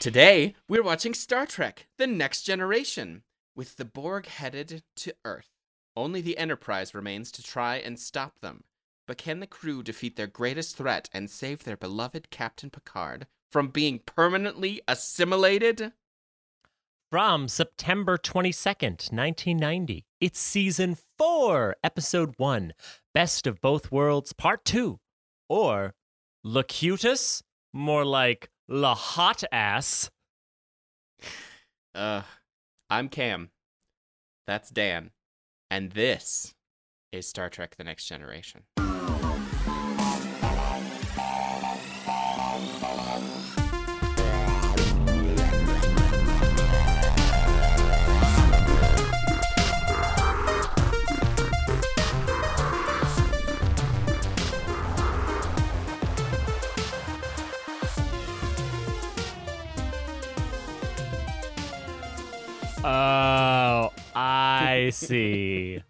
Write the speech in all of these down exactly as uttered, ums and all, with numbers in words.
Today, we're watching Star Trek: The Next Generation, with the Borg headed to Earth. Only the Enterprise remains to try and stop them. But can the crew defeat their greatest threat and save their beloved Captain Picard from being permanently assimilated? From September twenty-second, nineteen ninety, it's Season four, Episode one, Best of Both Worlds, Part two, or Locutus, more like La Hot Ass. Uh, I'm Cam. That's Dan. And this is Star Trek: The Next Generation. Oh, I see.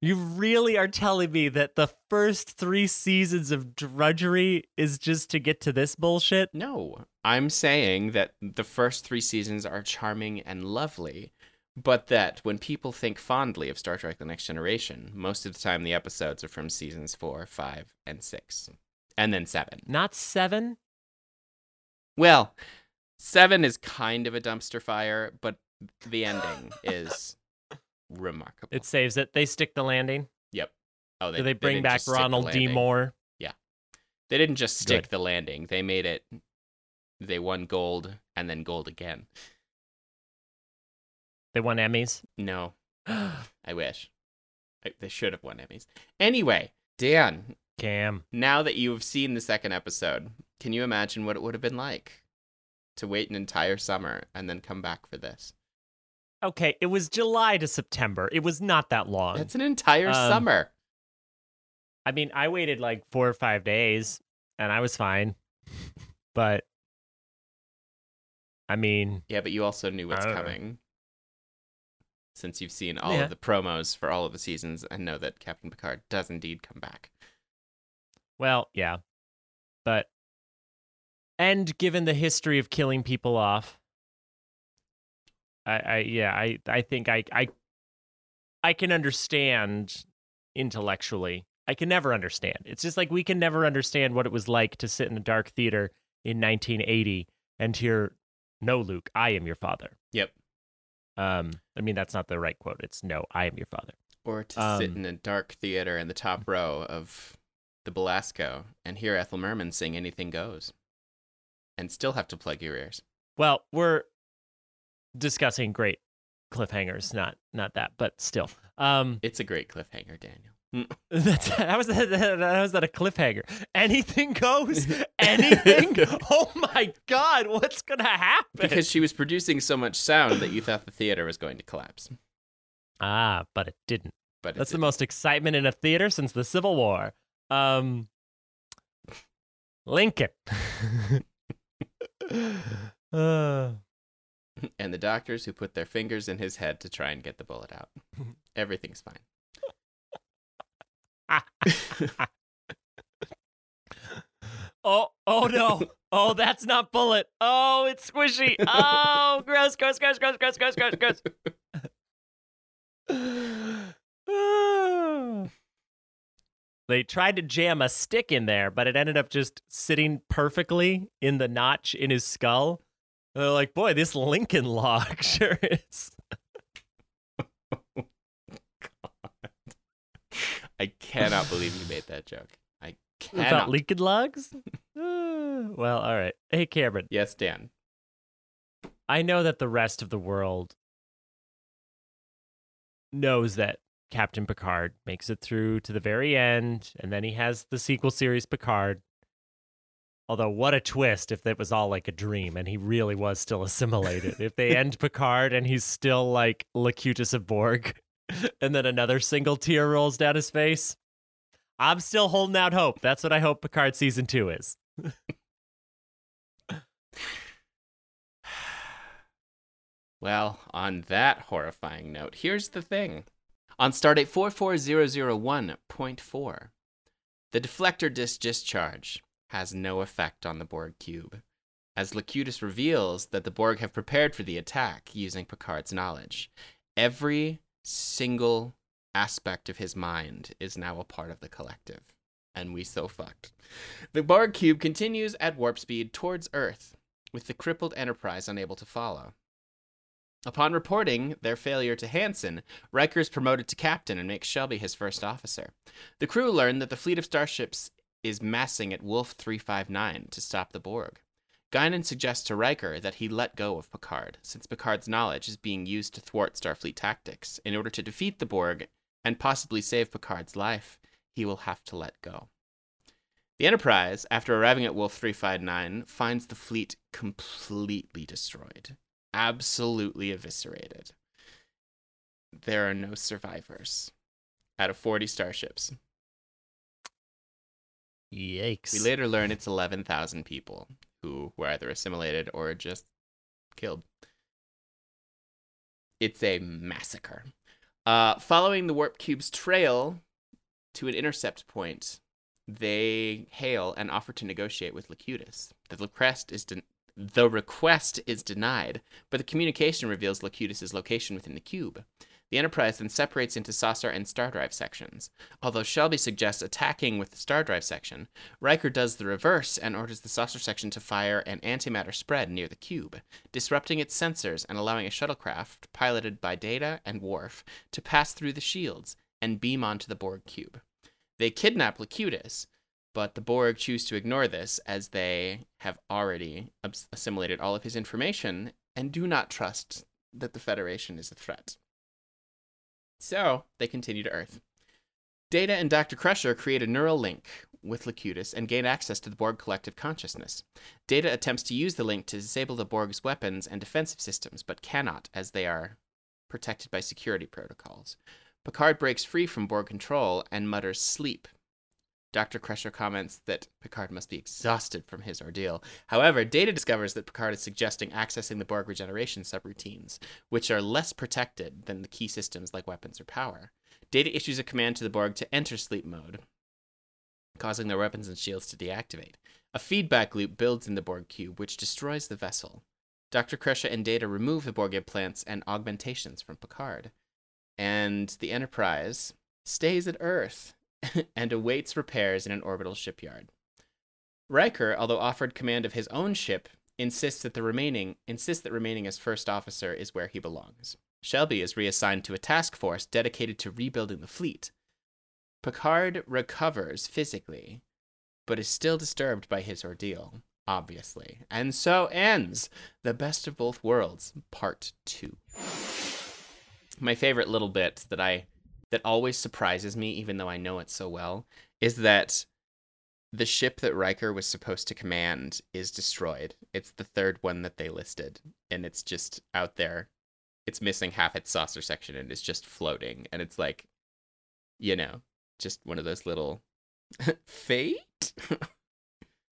You really are telling me that the first three seasons of drudgery is just to get to this bullshit? No, I'm saying that the first three seasons are charming and lovely, but that when people think fondly of Star Trek: The Next Generation, most of the time the episodes are from seasons four, five, and six, and then seven. Not seven? Well, seven is kind of a dumpster fire, but the ending is remarkable. It saves it. They stick the landing. Yep. Oh, they, Do they bring they back Ronald D. Moore? Yeah. They didn't just stick Good. the landing. They made it. They won gold and then gold again. They won Emmys? No. I wish. I, they should have won Emmys. Anyway, Dan. Cam. Now that you've seen the second episode, can you imagine what it would have been like to wait an entire summer and then come back for this? Okay, it was July to September. It was not that long. That's an entire um, summer. I mean, I waited like four or five days, and I was fine. But, I mean... Yeah, but you also knew what's coming. Know. Since you've seen all yeah. of the promos for all of the seasons, and know that Captain Picard does indeed come back. Well, yeah. But... And given the history of killing people off, I, I yeah, I, I think I, I I can understand intellectually. I can never understand. It's just like we can never understand what it was like to sit in a dark theater in nineteen eighty and hear, "No, Luke, I am your father." Yep. Um, I mean, that's not the right quote. It's, "No, I am your father." Or to um, sit in a dark theater in the top row of the Belasco and hear Ethel Merman sing "Anything Goes." And still have to plug your ears. Well, we're discussing great cliffhangers, not not that, but still. Um, it's a great cliffhanger, Daniel. That's, how, is that, how is that a cliffhanger? Anything goes. Anything. Oh my God, what's going to happen? Because she was producing so much sound that you thought the theater was going to collapse. Ah, but it didn't. But it That's didn't. the most excitement in a theater since the Civil War. Um, Lincoln. Uh. And the doctors who put their fingers in his head to try and get the bullet out. Everything's fine. oh, oh no. Oh, that's not bullet. Oh, it's squishy. Oh, gross, gross, gross, gross, gross, gross, gross, gross. They tried to jam a stick in there, but it ended up just sitting perfectly in the notch in his skull. And they're like, "Boy, this Lincoln log sure is." Oh, God. I cannot believe you made that joke. I cannot. About Lincoln logs? Well, all right. Hey, Cameron. Yes, Dan. I know that the rest of the world knows that Captain Picard makes it through to the very end, and then he has the sequel series Picard. Although, what a twist if that was all like a dream and he really was still assimilated. If they end Picard and he's still like Locutus of Borg, and then another single tear rolls down his face. I'm still holding out hope. That's what I hope Picard season two is. Well, on that horrifying note, here's the thing. On Stardate four four zero zero one point four, the deflector disk discharge has no effect on the Borg cube. as Locutus reveals that the Borg have prepared for the attack using Picard's knowledge. Every single aspect of his mind is now a part of the collective. And we so fucked. The Borg cube continues at warp speed towards Earth, with the crippled Enterprise unable to follow. Upon reporting their failure to Hansen, Riker is promoted to captain and makes Shelby his first officer. The crew learn that the fleet of starships is massing at Wolf three five nine to stop the Borg. Guinan suggests to Riker that he let go of Picard, since Picard's knowledge is being used to thwart Starfleet tactics. In order to defeat the Borg and possibly save Picard's life, he will have to let go. The Enterprise, after arriving at Wolf three five nine, finds the fleet completely destroyed, absolutely eviscerated. There are no survivors out of forty starships. Yikes. We later learn it's eleven thousand people who were either assimilated or just killed. It's a massacre. Uh, following the Warp Cube's trail to an intercept point, they hail and offer to negotiate with Locutus. The request is de- the request is denied, but the communication reveals Locutus's location within the cube. The Enterprise then separates into saucer and stardrive sections. Although Shelby suggests attacking with the stardrive section, Riker does the reverse and orders the saucer section to fire an antimatter spread near the cube, disrupting its sensors and allowing a shuttlecraft, piloted by Data and Worf, to pass through the shields and beam onto the Borg cube. They kidnap Locutus, but the Borg choose to ignore this as they have already assimilated all of his information and do not trust that the Federation is a threat. So they continue to Earth. Data and Doctor Crusher create a neural link with Locutus and gain access to the Borg collective consciousness. Data attempts to use the link to disable the Borg's weapons and defensive systems, but cannot, as they are protected by security protocols. Picard breaks free from Borg control and mutters sleep. Doctor Crusher comments that Picard must be exhausted from his ordeal. However, Data discovers that Picard is suggesting accessing the Borg regeneration subroutines, which are less protected than the key systems like weapons or power. Data issues a command to the Borg to enter sleep mode, causing their weapons and shields to deactivate. A feedback loop builds in the Borg cube, which destroys the vessel. Doctor Crusher and Data remove the Borg implants and augmentations from Picard. And the Enterprise stays at Earth and awaits repairs in an orbital shipyard. Riker, although offered command of his own ship, insists that the remaining insists that remaining as first officer is where he belongs. Shelby is reassigned to a task force dedicated to rebuilding the fleet. Picard recovers physically, but is still disturbed by his ordeal, obviously. And so ends The Best of Both Worlds, Part two. My favorite little bit that I... that always surprises me, even though I know it so well, is that the ship that Riker was supposed to command is destroyed. It's the third one that they listed, and it's just out there. It's missing half its saucer section and is just floating. And it's like, you know, just one of those little fate.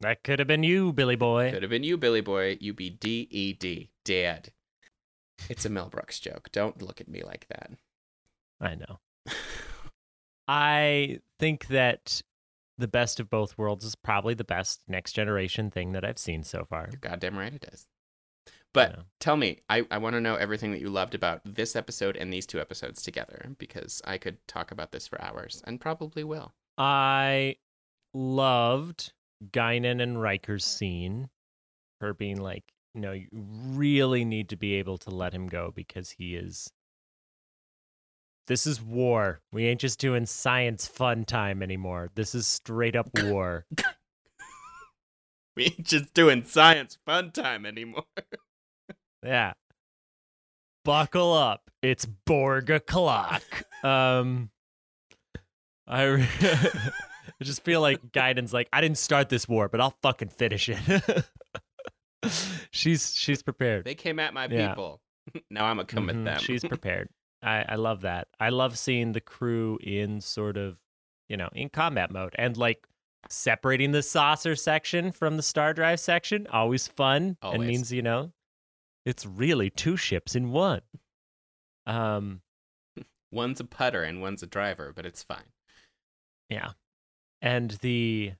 That could have been you, Billy Boy. Could have been you, Billy Boy. You be D E D, dead. It's a Mel Brooks joke. Don't look at me like that. I know. I think that The Best of Both Worlds is probably the best Next Generation thing that I've seen so far. You're goddamn right it is. But yeah. Tell me, I, I want to know everything that you loved about this episode and these two episodes together, because I could talk about this for hours and probably will. I loved Guinan and Riker's scene. Her being like, no, you really need to be able to let him go because he is... This is war. We ain't just doing science fun time anymore. This is straight up war. We ain't just doing science fun time anymore. Yeah. Buckle up. It's Borg o'clock. Um, I, re- I just feel like Guinan's like, I didn't start this war, but I'll fucking finish it. she's she's prepared. They came at my yeah. people. Now I'm going to come mm-hmm. at them. She's prepared. I, I love that. I love seeing the crew in sort of, you know, in combat mode and like separating the saucer section from the star drive section. Always fun. Always. And means, you know, it's really two ships in one. Um, one's a putter and one's a driver, but it's fine. Yeah. And the,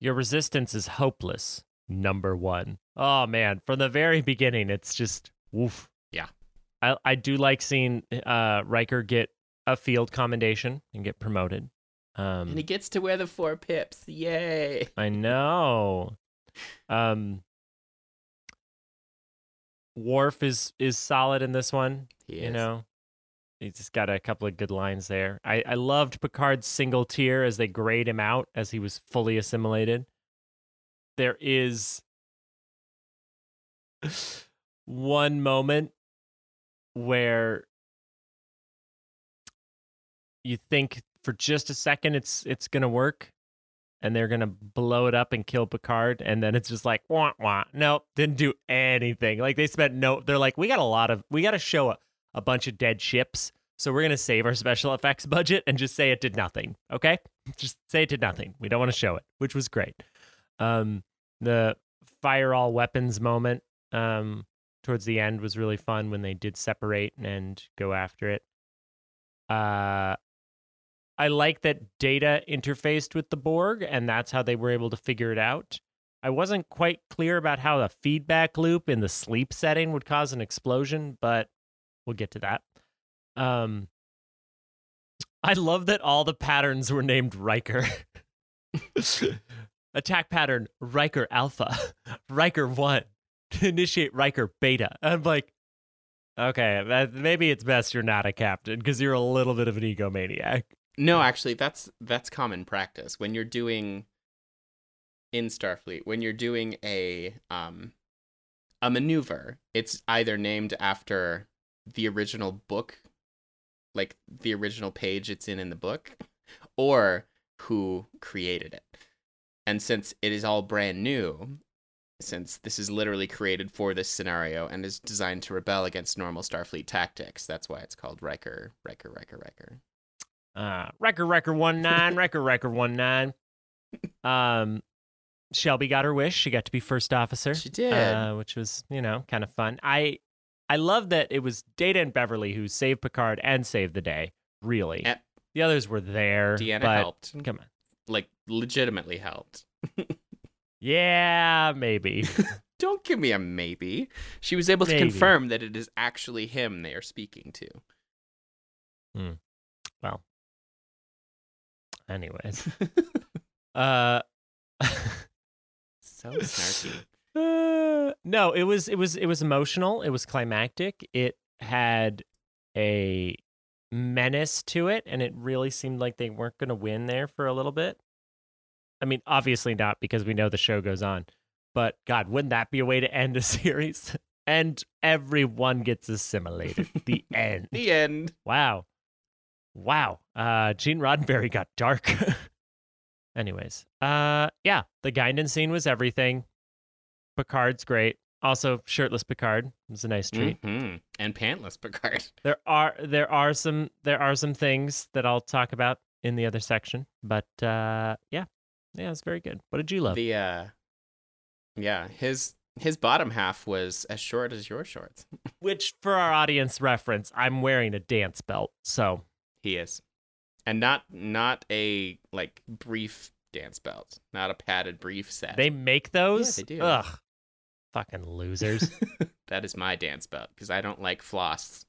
your resistance is hopeless, number one. Oh man, from the very beginning, it's just woof. Yeah, I I do like seeing uh, Riker get a field commendation and get promoted. Um, and he gets to wear the four pips. Yay! I know. Um, Worf is is solid in this one. He is. You know, he's just got a couple of good lines there. I I loved Picard's single tear as they grayed him out as he was fully assimilated. There is one moment where you think for just a second it's it's gonna work, and they're gonna blow it up and kill Picard, and then it's just like wah wah. Nope, didn't do anything. Like they spent no. They're like, we got a lot of we got to show a, a bunch of dead ships, so we're gonna save our special effects budget and just say it did nothing. Okay, just say it did nothing. We don't want to show it, which was great. Um, the fire all weapons moment, um, towards the end was really fun when they did separate and go after it. Uh, I like that Data interfaced with the Borg, and that's how they were able to figure it out. I wasn't quite clear about how the feedback loop in the sleep setting would cause an explosion, but we'll get to that. Um, I love that all the patterns were named Riker. Attack pattern, Riker Alpha, Riker one, initiate Riker Beta. I'm like, okay, that, maybe it's best you're not a captain because you're a little bit of an egomaniac. No, actually, that's that's common practice. When you're doing, in Starfleet, when you're doing a um, a maneuver, it's either named after the original book, like the original page it's in in the book, or who created it. And since it is all brand new, since this is literally created for this scenario and is designed to rebel against normal Starfleet tactics, that's why it's called Riker, Riker, Riker, Riker. Uh, Riker, Riker one nine, Riker, Riker one nine. Um, Shelby got her wish. She got to be first officer. She did. Uh, which was, you know, kind of fun. I I love that it was Data and Beverly who saved Picard and saved the day, really. Uh, the others were there. Deanna but, helped. Come on. Like, legitimately helped. Yeah, maybe. Don't give me a maybe. She was able to maybe. confirm that it is actually him they are speaking to. Hmm. Well. Anyways. uh, so snarky. Uh, no, it was it was it was emotional. It was climactic. It had a menace to it, and it really seemed like they weren't going to win there for a little bit. I mean, obviously not, because we know the show goes on, but God, wouldn't that be a way to end a series? And everyone gets assimilated. The end. The end. Wow. Wow. Uh, Gene Roddenberry got dark. Anyways, uh, yeah, the Guinan scene was everything. Picard's great. Also, shirtless Picard was a nice treat, mm-hmm. and pantless Picard. There are there are some there are some things that I'll talk about in the other section, but uh, yeah, yeah, it's very good. What did you love? The uh, yeah, his his bottom half was as short as your shorts. Which, for our audience reference, I'm wearing a dance belt, so he is, and not not a like brief dance belt, not a padded brief set. They make those. Yeah, they do. Ugh. Fucking losers. That is my dance belt, because I don't like floss.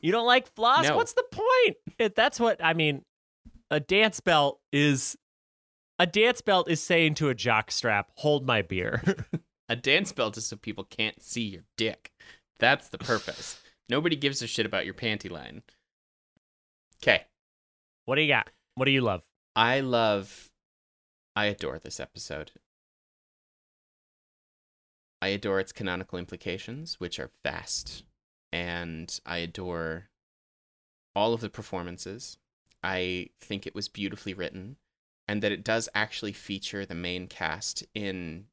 You don't like floss? No. What's the point? If that's what, I mean, a dance belt is, a dance belt is saying to a jock strap, hold my beer. A dance belt is so people can't see your dick. That's the purpose. Nobody gives a shit about your panty line. Okay. What do you got? What do you love? I love, I adore this episode. I adore its canonical implications, which are vast, and I adore all of the performances. I think it was beautifully written, and that it does actually feature the main cast in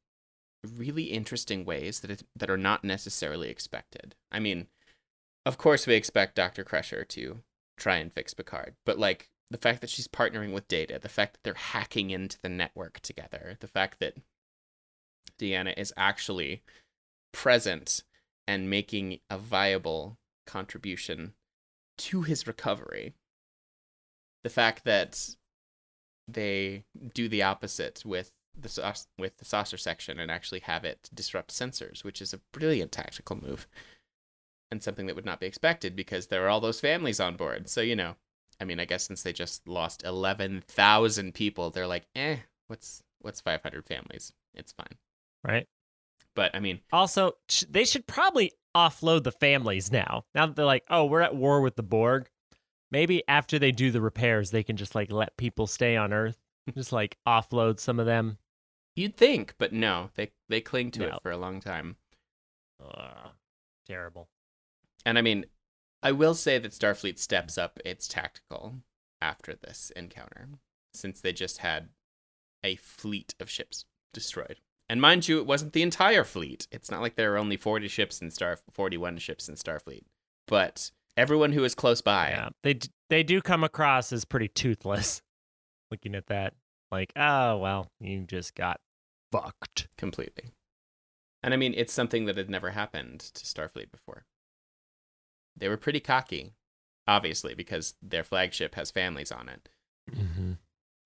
really interesting ways that it, that are not necessarily expected. I mean, of course we expect Doctor Crusher to try and fix Picard, but like the fact that she's partnering with Data, the fact that they're hacking into the network together, the fact that Deanna is actually present and making a viable contribution to his recovery. The fact that they do the opposite with the sa- with the saucer section and actually have it disrupt sensors, which is a brilliant tactical move and something that would not be expected because there are all those families on board. So, you know, I mean, I guess since they just lost eleven thousand people, they're like, eh, what's what's five hundred families? It's fine. Right. But I mean, also, they should probably offload the families now. Now that they're like, oh, we're at war with the Borg. Maybe after they do the repairs, they can just like let people stay on Earth, just like offload some of them. You'd think, but no, they they cling to no. it for a long time. Ugh, terrible. And I mean, I will say that Starfleet steps up its tactical after this encounter, since they just had a fleet of ships destroyed. And mind you, it wasn't the entire fleet. It's not like there were only forty ships in Star forty-one ships in Starfleet, but everyone who is close by. Yeah, they they do come across as pretty toothless. Looking at that, like, oh, well, you just got fucked. Completely. And I mean, it's something that had never happened to Starfleet before. They were pretty cocky, obviously, because their flagship has families on it. Mm-hmm.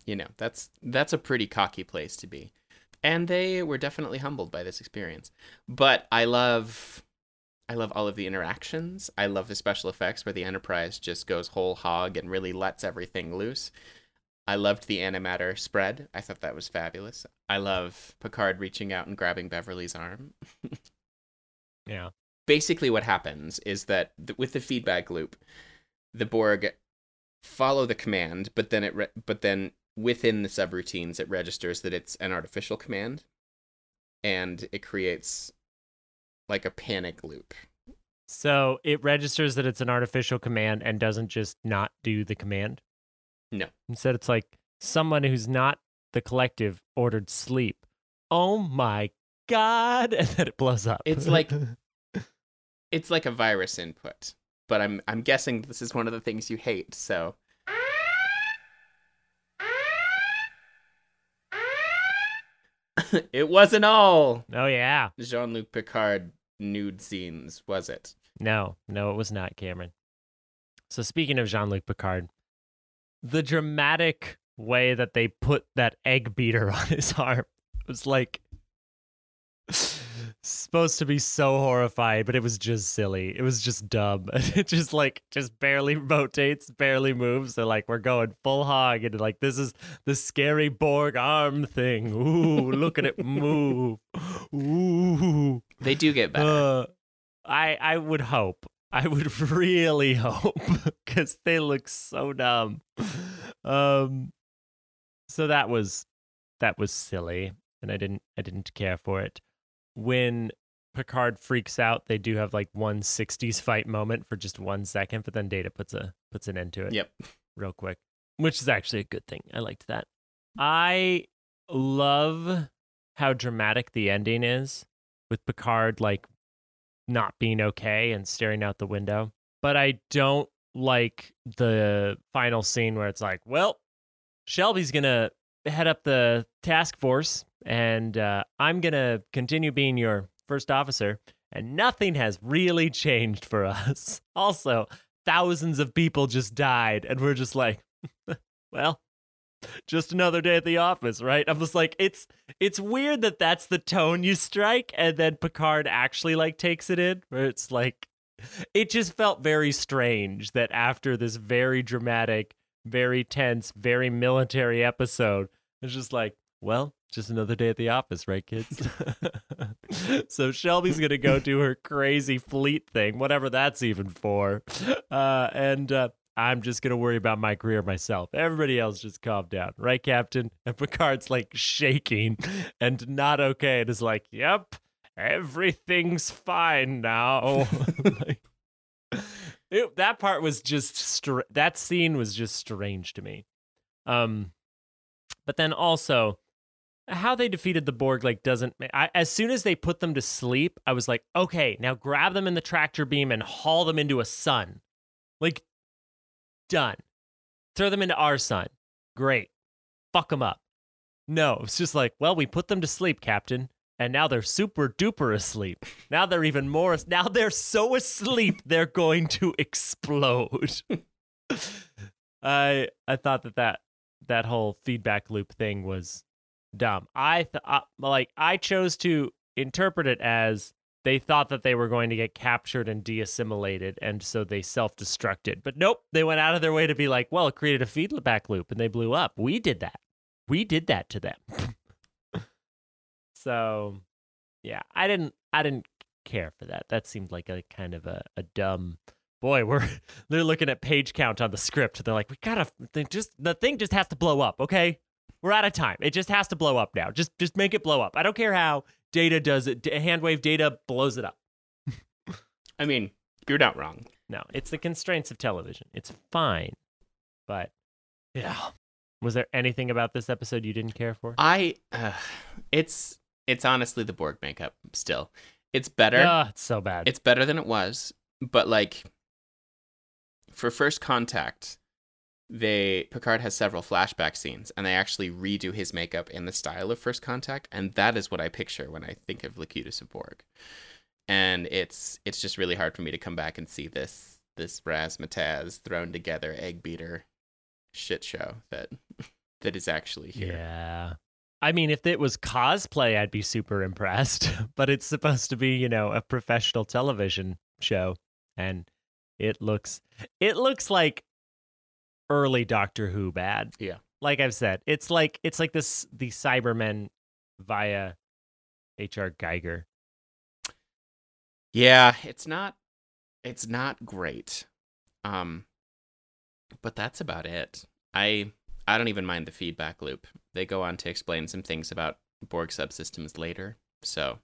You know, that's that's a pretty cocky place to be. And they were definitely humbled by this experience. But I love... I love all of the interactions. I love the special effects where the Enterprise just goes whole hog and really lets everything loose. I loved the antimatter spread. I thought that was fabulous. I love Picard reaching out and grabbing Beverly's arm. Yeah. Basically what happens is that th- with the feedback loop, the Borg follow the command, but then it re- but then within the subroutines, it registers that it's an artificial command, and it creates like a panic loop. So it registers that it's an artificial command and doesn't just not do the command? No. Instead, it's like someone who's not the collective ordered sleep. Oh my God. And then it blows up. It's like it's like a virus input. But I'm I'm guessing this is one of the things you hate, so it wasn't all. Oh, yeah. Jean-Luc Picard nude scenes, was it? No, no, it was not, Cameron. So speaking of Jean-Luc Picard, the dramatic way that they put that egg beater on his arm was like supposed to be so horrified, but it was just silly. It was just dumb. It just like just barely rotates, barely moves. They're like, we're going full hog, and like this is the scary Borg arm thing. Ooh, look at it move. Ooh, they do get better. Uh, I I would hope. I would really hope because they look so dumb. Um, so that was that was silly, and I didn't I didn't care for it. When Picard freaks out, they do have like one sixties fight moment for just one second, but then Data puts a puts an end to it. Yep. Real quick, which is actually a good thing. I liked that. I love how dramatic the ending is with Picard like not being okay and staring out the window. But I don't like the final scene where it's like, well, Shelby's going to head up the task force, and uh, I'm going to continue being your first officer, and nothing has really changed for us. Also, thousands of people just died, and we're just like, well, just another day at the office, right? I'm just like, it's it's weird that that's the tone you strike, and then Picard actually, like, takes it in, where it's like, it just felt very strange that after this very dramatic, very tense, very military episode, it's just like, well, just another day at the office, right, kids? So Shelby's going to go do her crazy fleet thing, whatever that's even for. Uh, and uh, I'm just going to worry about my career myself. Everybody else just calm down. Right, Captain? And Picard's like shaking and not okay. And is like, yep, everything's fine now. Like, it, that part was just, str- that scene was just strange to me. Um, But then also, how they defeated the Borg, like, doesn't... I, as soon as they put them to sleep, I was like, okay, now grab them in the tractor beam and haul them into a sun. Like, done. Throw them into our sun. Great. Fuck them up. No, it's just like, well, we put them to sleep, Captain, and now they're super duper asleep. Now they're even more... Now they're so asleep, they're going to explode. I I thought that that... that whole feedback loop thing was dumb. I th- uh, like I chose to interpret it as they thought that they were going to get captured and de-assimilated, and so they self-destructed. But nope, they went out of their way to be like, well, it created a feedback loop, and they blew up. We did that. We did that to them. So, yeah, I didn't. I didn't care for that. That seemed like a kind of a, a dumb. Boy, we're they're looking at page count on the script. They're like, we gotta. They just the thing just has to blow up. Okay, we're out of time. It just has to blow up now. Just just make it blow up. I don't care how. Data does it. Handwave Data blows it up. I mean, you're not wrong. No, it's the constraints of television. It's fine. But, yeah. Was there anything about this episode you didn't care for? I, uh, it's, it's honestly the Borg makeup still. It's better. Oh, it's so bad. It's better than it was. But, like, for First Contact, they Picard has several flashback scenes, and they actually redo his makeup in the style of First Contact, and that is what I picture when I think of Locutus of Borg. And it's it's just really hard for me to come back and see this this razzmatazz thrown together egg beater shit show that that is actually here. Yeah, I mean, if it was cosplay, I'd be super impressed. But it's supposed to be, you know, a professional television show, and it looks it looks like early Doctor Who bad. Yeah. Like I've said, it's like it's like this the Cybermen via H R Geiger. Yeah, it's not it's not great. Um but that's about it. I I don't even mind the feedback loop. They go on to explain some things about Borg subsystems later. So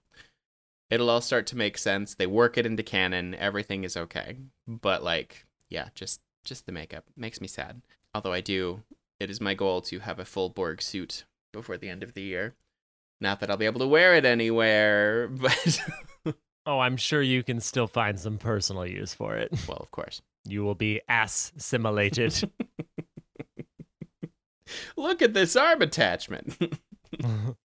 it'll all start to make sense. They work it into canon. Everything is okay. But like, yeah, just Just the makeup makes me sad. Although I do, it is my goal to have a full Borg suit before the end of the year. Not that I'll be able to wear it anywhere, but... Oh, I'm sure you can still find some personal use for it. Well, of course. You will be ass-similated. Look at this arm attachment.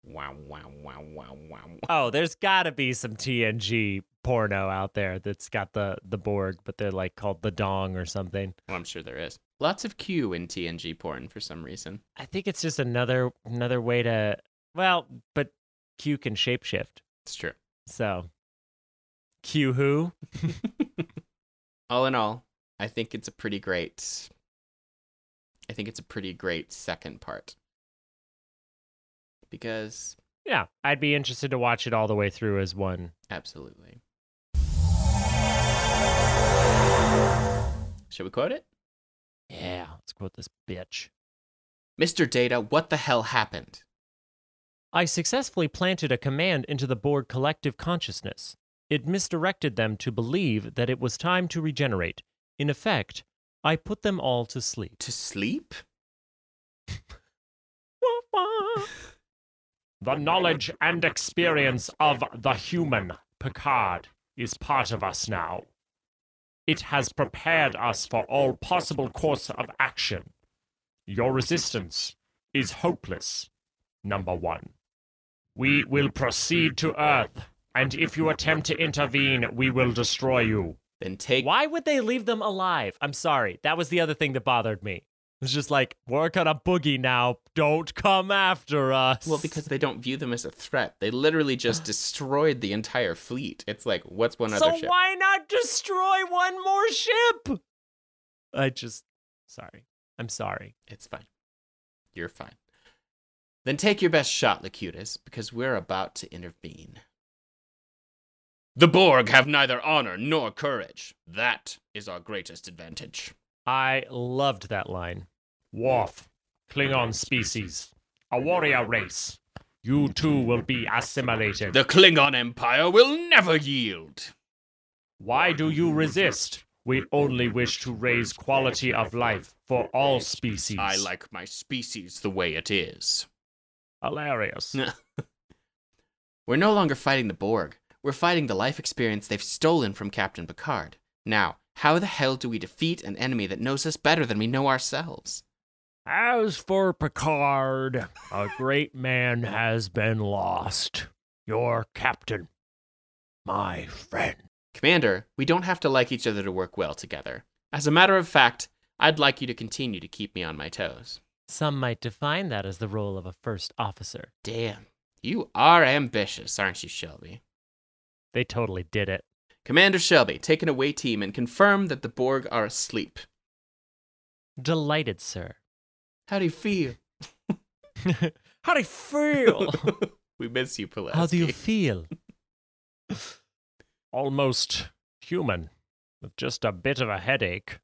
Wow, wow, wow, wow, wow. Oh, there's got to be some T N G porno out there that's got the the Borg, but they're like called the dong or something. Well, I'm sure there is. Lots of Q in T N G porn for some reason. I think it's just another another way to, well, but Q can shapeshift. It's true. So, Q who? All in all, I think it's a pretty great, I think it's a pretty great second part. Because... yeah, I'd be interested to watch it all the way through as one. Absolutely. Should we quote it? Yeah, let's quote this bitch. Mister Data, what the hell happened? I successfully planted a command into the Borg collective consciousness. It misdirected them to believe that it was time to regenerate. In effect, I put them all to sleep. To sleep? The knowledge and experience of the human, Picard, is part of us now. It has prepared us for all possible course of action. Your resistance is hopeless, number one. We will proceed to Earth, and if you attempt to intervene, we will destroy you. Then take... Why would they leave them alive? I'm sorry, that was the other thing that bothered me. It's just like, we're gonna boogie now. Don't come after us. Well, because they don't view them as a threat. They literally just destroyed the entire fleet. It's like, what's one other ship? So why not destroy one more ship? I just, sorry. I'm sorry. It's fine. You're fine. Then take your best shot, Locutus, because we're about to intervene. The Borg have neither honor nor courage. That is our greatest advantage. I loved that line. Worf, Klingon species, a warrior race. You too will be assimilated. The Klingon Empire will never yield. Why do you resist? We only wish to raise quality of life for all species. I like my species the way it is. Hilarious. We're no longer fighting the Borg. We're fighting the life experience they've stolen from Captain Picard. Now, how the hell do we defeat an enemy that knows us better than we know ourselves? As for Picard, a great man has been lost. Your captain, my friend. Commander, we don't have to like each other to work well together. As a matter of fact, I'd like you to continue to keep me on my toes. Some might define that as the role of a first officer. Damn, you are ambitious, aren't you, Shelby? They totally did it. Commander Shelby, take an away team and confirm that the Borg are asleep. Delighted, sir. How do you feel? How do you feel? We miss you, Pulaski. How do you feel? Almost human, with just a bit of a headache.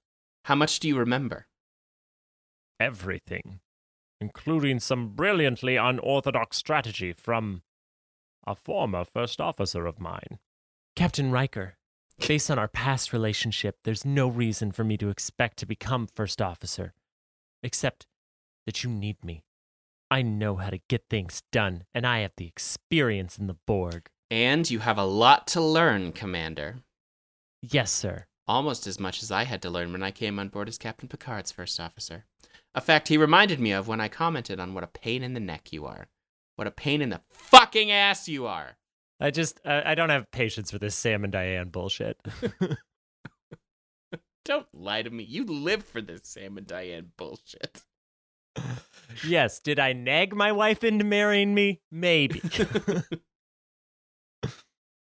How much do you remember? Everything, including some brilliantly unorthodox strategy from a former first officer of mine. Captain Riker, based on our past relationship, there's no reason for me to expect to become first officer, except that you need me. I know how to get things done, and I have the experience in the Borg. And you have a lot to learn, Commander. Yes, sir. Almost as much as I had to learn when I came on board as Captain Picard's first officer. A fact he reminded me of when I commented on what a pain in the neck you are. What a pain in the fucking ass you are. I just, uh, I don't have patience for this Sam and Diane bullshit. Don't lie to me. You live for this Sam and Diane bullshit. Yes, did I nag my wife into marrying me? Maybe.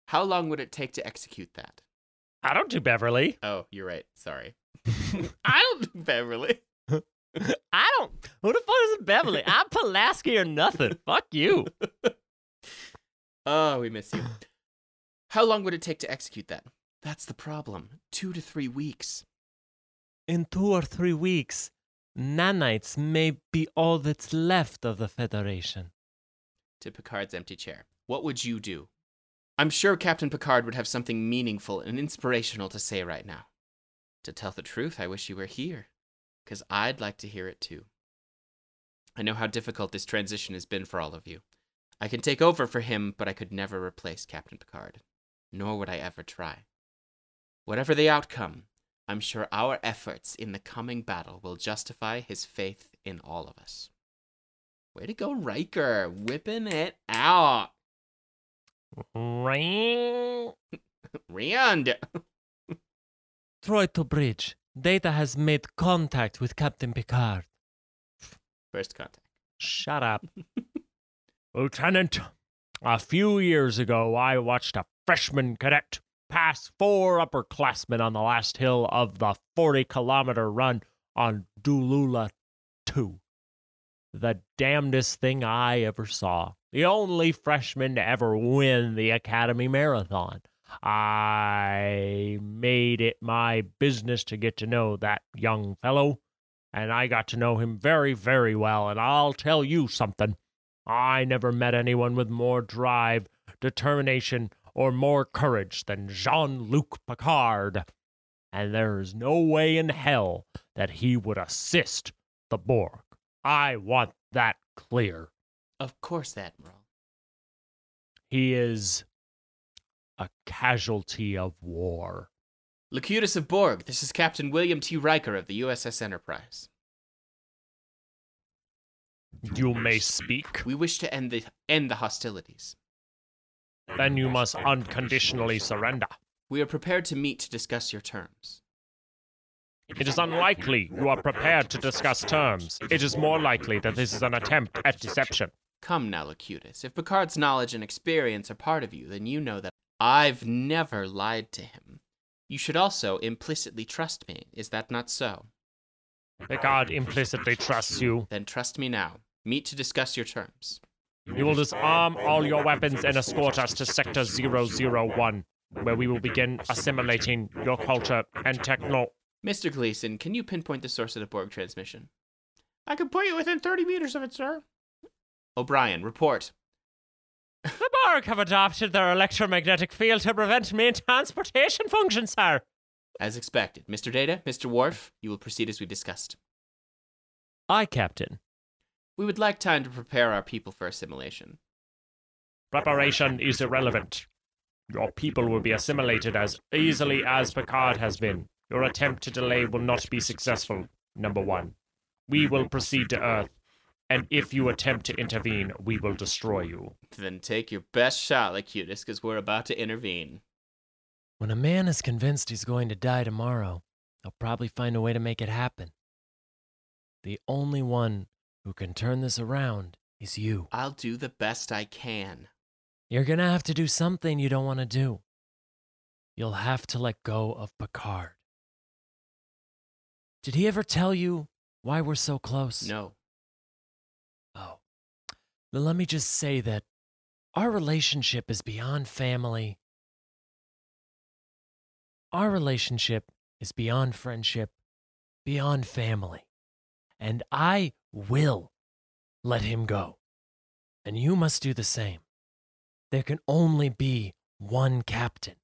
How long would it take to execute that? I don't do Beverly. Oh, you're right. Sorry. I don't do Beverly. I don't. Who the fuck is Beverly? I'm Pulaski or nothing. Fuck you. Oh, we miss you. How long would it take to execute that? That's the problem. Two to three weeks. In two or three weeks, nanites may be all that's left of the Federation. To Picard's empty chair. What would you do? I'm sure Captain Picard would have something meaningful and inspirational to say right now. To tell the truth, I wish you were here, because I'd like to hear it too. I know how difficult this transition has been for all of you. I can take over for him, but I could never replace Captain Picard, nor would I ever try. Whatever the outcome, I'm sure our efforts in the coming battle will justify his faith in all of us. Way to go, Riker, whipping it out. Ring. Rianda. Troy to bridge. Data has made contact with Captain Picard. First contact. Shut up. Lieutenant, a few years ago, I watched a freshman cadet pass four upperclassmen on the last hill of the forty-kilometer run on Dulula two. The damnedest thing I ever saw. The only freshman to ever win the Academy Marathon. I made it my business to get to know that young fellow, and I got to know him very, very well, and I'll tell you something. I never met anyone with more drive, determination, or more courage than Jean-Luc Picard, and there is no way in hell that he would assist the Borg. I want that clear. Of course, Admiral. He is a casualty of war. Locutus of Borg, this is Captain William T. Riker of the U S S Enterprise. You may speak. We wish to end the end the hostilities. Then you must unconditionally surrender. We are prepared to meet to discuss your terms. It is unlikely you are prepared to discuss terms. It is more likely that this is an attempt at deception. Come now, Locutus. If Picard's knowledge and experience are part of you, then you know that I've never lied to him. You should also implicitly trust me. Is that not so? Picard implicitly trusts you. Then trust me now. Meet to discuss your terms. You will disarm all your weapons and escort us to Sector zero zero one, where we will begin assimilating your culture and techno... Mister Gleason, can you pinpoint the source of the Borg transmission? I can point you within thirty meters of it, sir. O'Brien, report. The Borg have adopted their electromagnetic field to prevent main transportation function, sir. As expected. Mister Data, Mister Worf, you will proceed as we discussed. Aye, Captain. We would like time to prepare our people for assimilation. Preparation is irrelevant. Your people will be assimilated as easily as Picard has been. Your attempt to delay will not be successful, number one. We will proceed to Earth, and if you attempt to intervene, we will destroy you. Then take your best shot, Locutus, because we're about to intervene. When a man is convinced he's going to die tomorrow, he'll probably find a way to make it happen. The only one who can turn this around is you. I'll do the best I can. You're going to have to do something you don't want to do. You'll have to let go of Picard. Did he ever tell you why we're so close? No. Oh. Well, let me just say that our relationship is beyond family. Our relationship is beyond friendship, beyond family. And I will let him go. And you must do the same. There can only be one captain.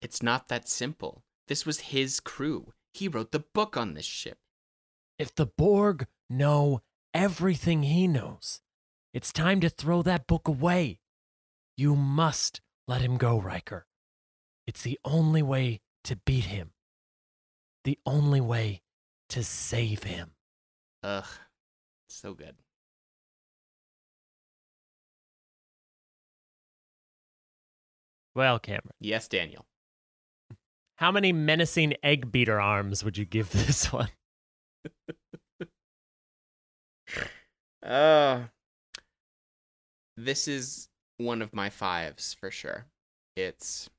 It's not that simple. This was his crew. He wrote the book on this ship. If the Borg know everything he knows, it's time to throw that book away. You must let him go, Riker. It's the only way to beat him. The only way to save him. Ugh, so good. Well, Cameron. Yes, Daniel. How many menacing egg beater arms would you give this one? uh, this is one of my fives for sure. It's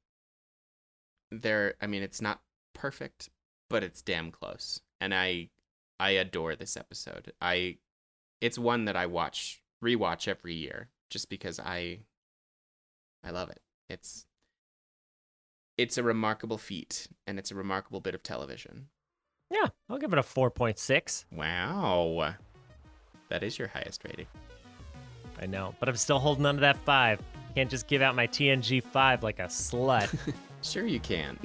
there. I mean, it's not perfect, but it's damn close. And I, I adore this episode. I, it's one that I watch, rewatch every year just because I, I love it. It's it's a remarkable feat, and it's a remarkable bit of television. Yeah, I'll give it a four point six. Wow. That is your highest rating. I know, but I'm still holding on to that five. Can't just give out my T N G five like a slut. Sure you can.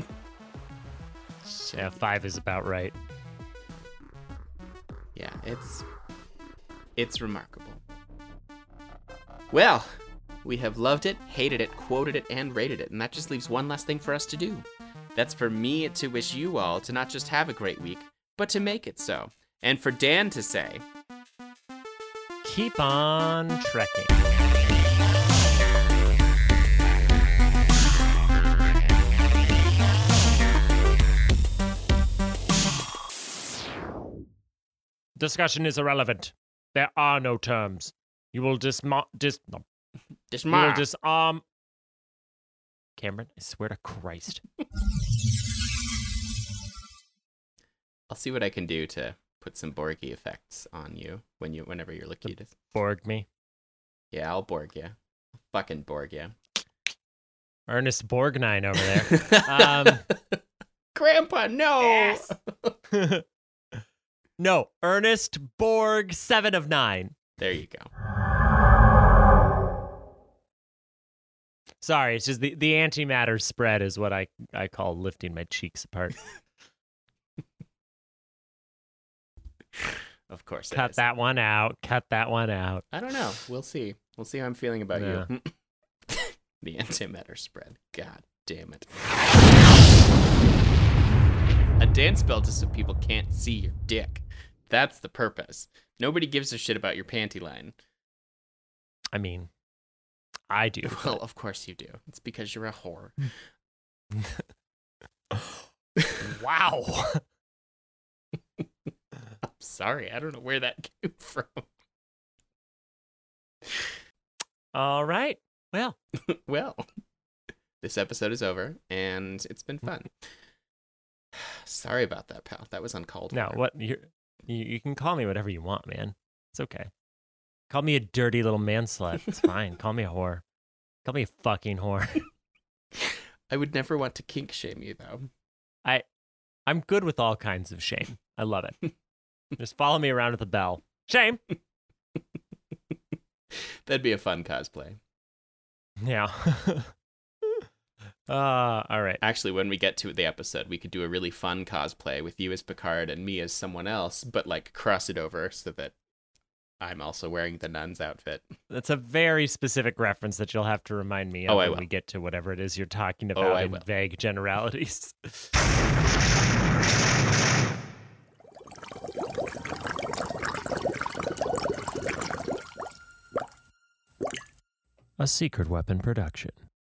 Yeah, five is about right. Yeah, it's it's remarkable. Well... we have loved it, hated it, quoted it, and rated it, and that just leaves one last thing for us to do. That's for me to wish you all to not just have a great week, but to make it so. And for Dan to say... keep on trekking. Discussion is irrelevant. There are no terms. You will dismo... Dis- no. Dismar. disarm. Cameron, I swear to Christ. I'll see what I can do to put some Borgy effects on you when you, whenever you're looking at this. Borg me. Yeah, I'll Borg you. I'll fucking Borg you. Ernest Borgnine over there. um, Grandpa, no. Yes. No, Ernest Borg, seven of nine. There you go. Sorry, it's just the, the antimatter spread is what I, I call lifting my cheeks apart. Of course. Cut that one out. Cut that one out. I don't know. We'll see. We'll see how I'm feeling about yeah. you. The antimatter spread. God damn it. A dance spell just so people can't see your dick. That's the purpose. Nobody gives a shit about your panty line. I mean... I do. Well, but... of course you do. It's because you're a whore. Wow. I'm sorry. I don't know where that came from. All right. Well. Well. This episode is over, and it's been fun. Sorry about that, pal. That was uncalled for. No, what you you can call me whatever you want, man. It's okay. Call me a dirty little man slut. It's fine. Call me a whore. Call me a fucking whore. I would never want to kink shame you, though. I, I'm good with all kinds of shame. I love it. Just follow me around with a bell. Shame! That'd be a fun cosplay. Yeah. uh, all right. Actually, when we get to the episode, we could do a really fun cosplay with you as Picard and me as someone else, but like cross it over so that I'm also wearing the nun's outfit. That's a very specific reference that you'll have to remind me of oh, when we get to whatever it is you're talking about oh, in will. vague generalities. A Secret Weapon production.